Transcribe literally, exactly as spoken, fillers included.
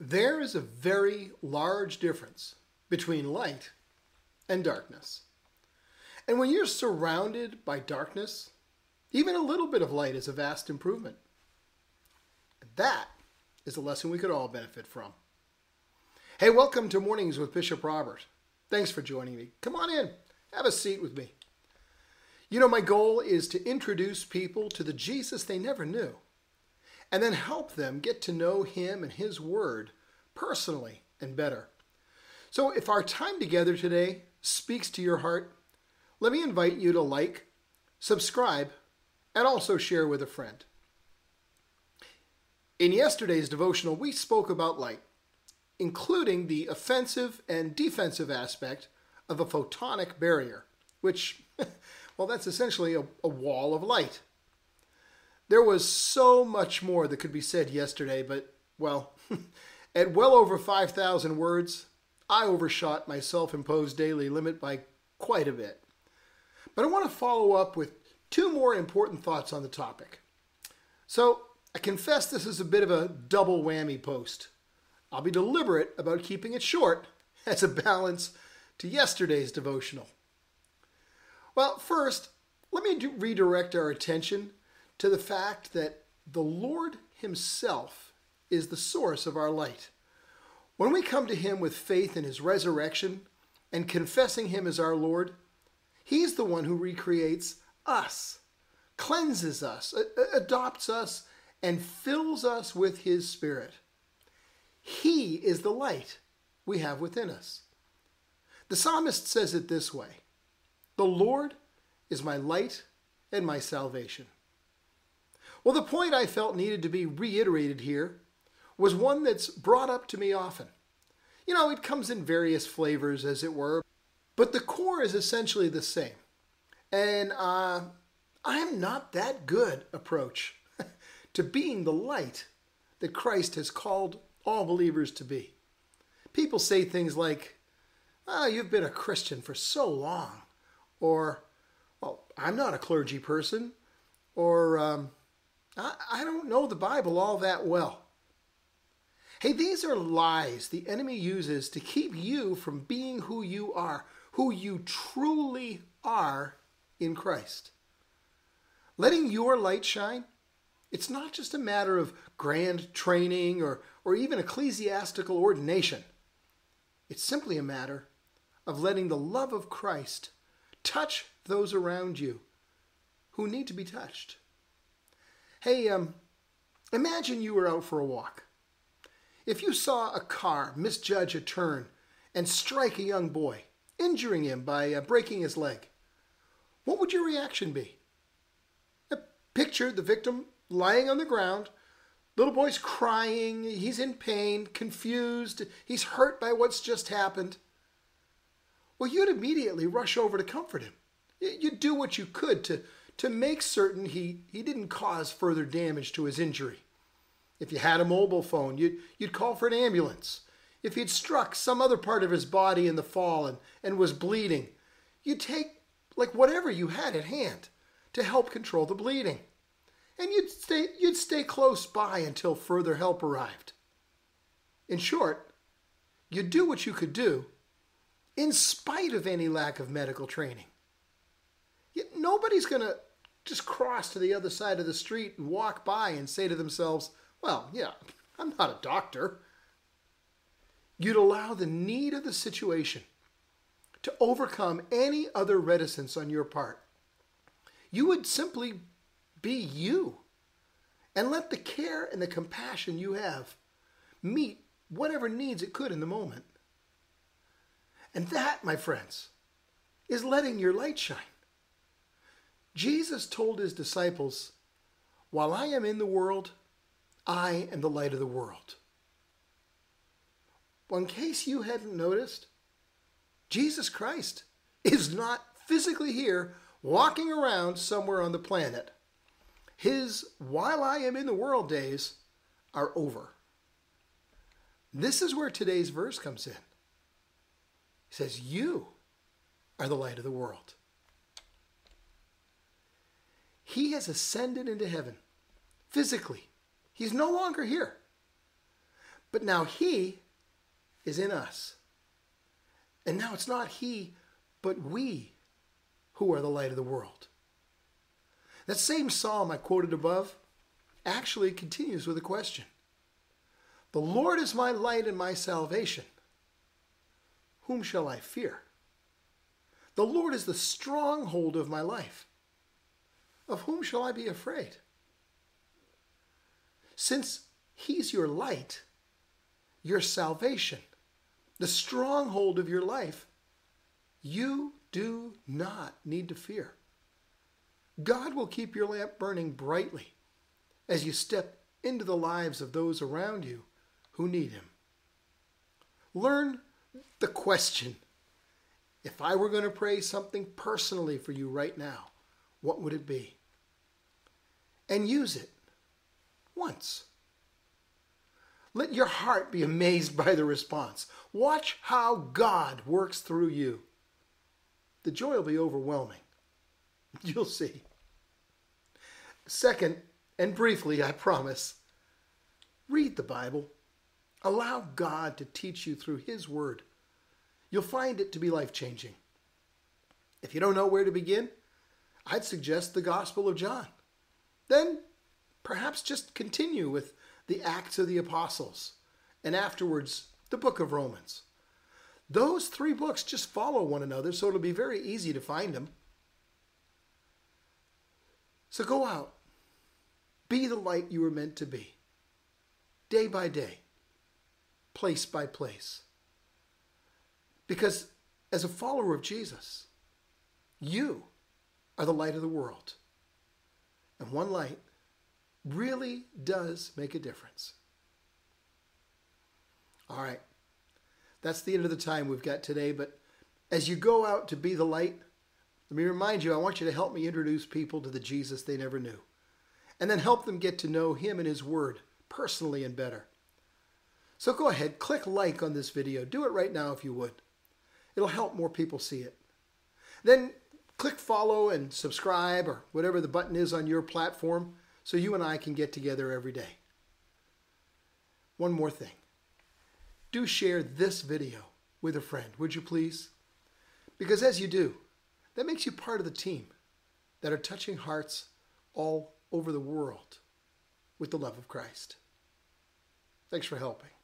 There is a very large difference between light and darkness. And when you're surrounded by darkness, even a little bit of light is a vast improvement. That is a lesson we could all benefit from. Hey, welcome to Mornings with Bishop Robert. Thanks for joining me. Come on in. Have a seat with me. You know, my goal is to introduce people to the Jesus they never knew, and then help them get to know him and his word personally and better. So if our time together today speaks to your heart, let me invite you to like, subscribe, and also share with a friend. In yesterday's devotional, we spoke about light, including the offensive and defensive aspect of a photonic barrier, which, well, that's essentially a, a wall of light. There was so much more that could be said yesterday, but, well, at well over five thousand words, I overshot my self-imposed daily limit by quite a bit. But I want to follow up with two more important thoughts on the topic. So, I confess this is a bit of a double whammy post. I'll be deliberate about keeping it short as a balance to yesterday's devotional. Well, first, let me do- redirect our attention to the fact that the Lord himself is the source of our light. When we come to him with faith in his resurrection and confessing him as our Lord, he's the one who recreates us, cleanses us, a- adopts us, and fills us with his Spirit. He is the light we have within us. The psalmist says it this way: "The Lord is my light and my salvation." Well, the point I felt needed to be reiterated here was one that's brought up to me often. You know, it comes in various flavors, as it were, but the core is essentially the same. And uh, I am not that good approach to being the light that Christ has called all believers to be. People say things like, "Ah, oh, you've been a Christian for so long," or, "Well, I'm not a clergy person," or um, I-, I don't know the Bible all that well. Hey, these are lies the enemy uses to keep you from being who you are, who you truly are in Christ. Letting your light shine, it's not just a matter of grand training or, or even ecclesiastical ordination. It's simply a matter of letting the love of Christ touch those around you who need to be touched. Hey, um, imagine you were out for a walk. If you saw a car misjudge a turn and strike a young boy, injuring him by uh, breaking his leg, what would your reaction be? Picture the victim lying on the ground, little boy's crying, he's in pain, confused, he's hurt by what's just happened. Well, you'd immediately rush over to comfort him. You'd do what you could to, to make certain he, he didn't cause further damage to his injury. If you had a mobile phone, you'd, you'd call for an ambulance. If he'd struck some other part of his body in the fall and, and was bleeding, you'd take like whatever you had at hand to help control the bleeding. And you'd stay, you'd stay close by until further help arrived. In short, you'd do what you could do in spite of any lack of medical training. Yet nobody's going to just cross to the other side of the street and walk by and say to themselves, "Well, yeah, I'm not a doctor." You'd allow the need of the situation to overcome any other reticence on your part. You would simply be you, and let the care and the compassion you have meet whatever needs it could in the moment. And that, my friends, is letting your light shine. Jesus told his disciples, "While I am in the world, I am the light of the world. Well, in case you hadn't noticed, Jesus Christ is not physically here walking around somewhere on the planet. His while I am in the world days are over. This is where today's verse comes in. He says, you are the light of the world. He has ascended into heaven physically. He's no longer here. But now he is in us. And now it's not he, but we who are the light of the world. That same psalm I quoted above actually continues with a question. The Lord is my light and my salvation. Whom shall I fear? The Lord is the stronghold of my life. Of whom shall I be afraid? Since he's your light, your salvation, the stronghold of your life, you do not need to fear. God will keep your lamp burning brightly as you step into the lives of those around you who need him. Learn the question. If I were going to pray something personally for you right now, what would it be? And use it once. Let your heart be amazed by the response. Watch how God works through you. The joy will be overwhelming. You'll see. Second, and briefly, I promise, read the Bible. Allow God to teach you through his word. You'll find it to be life-changing. If you don't know where to begin, I'd suggest the Gospel of John. Then perhaps just continue with the Acts of the Apostles, and afterwards the book of Romans. Those three books just follow one another, so it'll be very easy to find them. So go out. Be the light you were meant to be. Day by day. Place by place. Because as a follower of Jesus, you are the light of the world. And one light really does make a difference. All right. That's the end of the time we've got today. But as you go out to be the light, let me remind you, I want you to help me introduce people to the Jesus they never knew. And then help them get to know him and his word personally and better. So go ahead, click like on this video. Do it right now if you would. It'll help more people see it. Then click follow and subscribe or whatever the button is on your platform so you and I can get together every day. One more thing. Do share this video with a friend, would you please? Because as you do, that makes you part of the team that are touching hearts all over the world with the love of Christ. Thanks for helping.